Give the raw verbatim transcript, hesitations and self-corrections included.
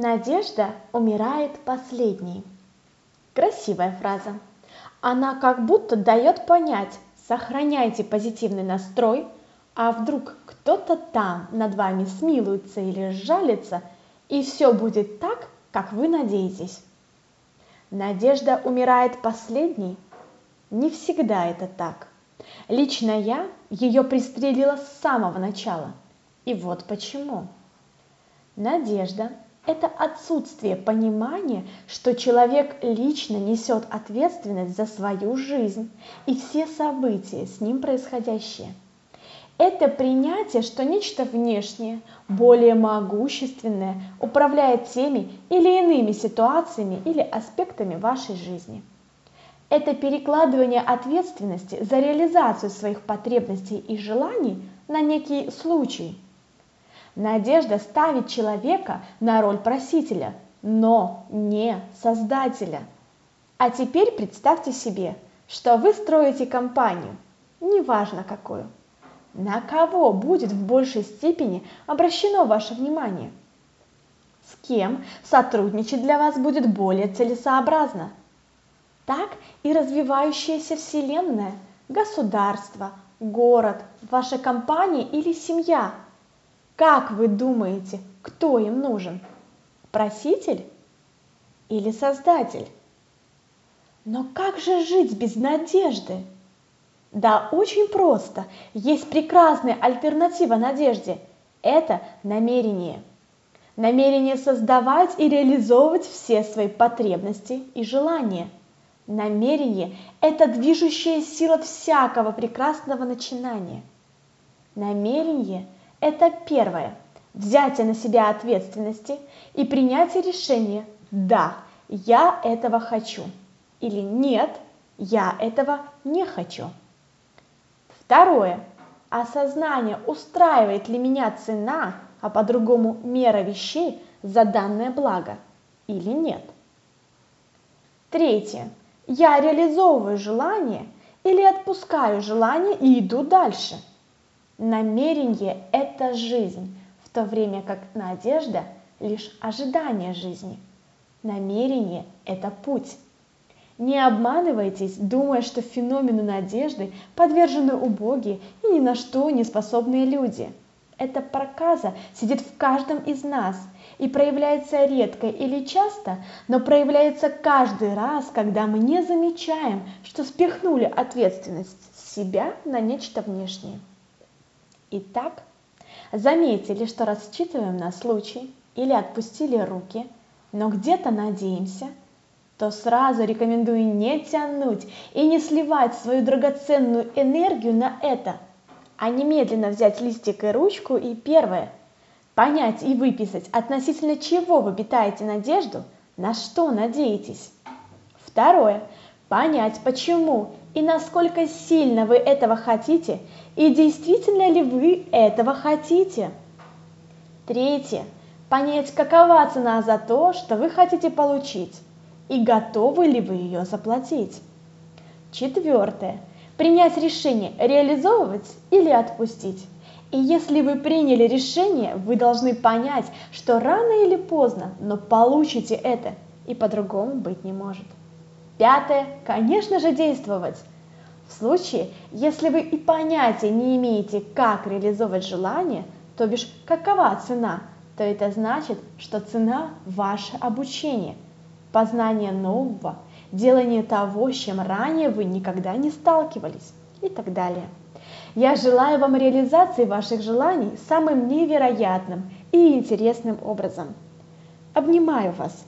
Надежда умирает последней. Красивая фраза. Она как будто дает понять: сохраняйте позитивный настрой, а вдруг кто-то там над вами смилуется или сжалится, и все будет так, как вы надеетесь. Надежда умирает последней. Не всегда это так. Лично я ее пристрелила с самого начала. И вот почему. Надежда — это отсутствие понимания, что человек лично несет ответственность за свою жизнь и все события, с ним происходящие. Это принятие, что нечто внешнее, более могущественное, управляет теми или иными ситуациями или аспектами вашей жизни. Это перекладывание ответственности за реализацию своих потребностей и желаний на некий случай. Надежда ставит человека на роль просителя, но не создателя. А теперь представьте себе, что вы строите компанию, неважно какую. На кого будет в большей степени обращено ваше внимание? С кем сотрудничать для вас будет более целесообразно? Так и развивающаяся вселенная, государство, город, ваша компания или семья. Как вы думаете, кто им нужен? Проситель или создатель? Но как же жить без надежды? Да, очень просто. Есть прекрасная альтернатива надежде. Это намерение. Намерение создавать и реализовывать все свои потребности и желания. Намерение – это движущая сила всякого прекрасного начинания. Намерение – это первое – взятие на себя ответственности и принятие решения «да, я этого хочу» или «нет, я этого не хочу». Второе – осознание, устраивает ли меня цена, а по-другому мера вещей, за данное благо или нет. Третье – я реализовываю желание или отпускаю желание и иду дальше. Намерение – это жизнь, в то время как надежда – лишь ожидание жизни. Намерение – это путь. Не обманывайтесь, думая, что феномену надежды подвержены убогие и ни на что не способные люди. Эта проказа сидит в каждом из нас и проявляется редко или часто, но проявляется каждый раз, когда мы не замечаем, что спихнули ответственность с себя на нечто внешнее. Итак, заметили, что рассчитываем на случай или отпустили руки, но где-то надеемся, то сразу рекомендую не тянуть и не сливать свою драгоценную энергию на это, а немедленно взять листик и ручку и первое – понять и выписать, относительно чего вы питаете надежду, на что надеетесь. Второе – понять, почему и насколько сильно вы этого хотите, и действительно ли вы этого хотите. Третье – понять, какова цена за то, что вы хотите получить, и готовы ли вы ее заплатить. Четвертое – принять решение, реализовывать или отпустить. И если вы приняли решение, вы должны понять, что рано или поздно, но получите это, и по-другому быть не может. Пятое – конечно же, действовать. В случае, если вы и понятия не имеете, как реализовать желание, то бишь какова цена, то это значит, что цена – ваше обучение, познание нового, делание того, с чем ранее вы никогда не сталкивались и так далее. Я желаю вам реализации ваших желаний самым невероятным и интересным образом. Обнимаю вас!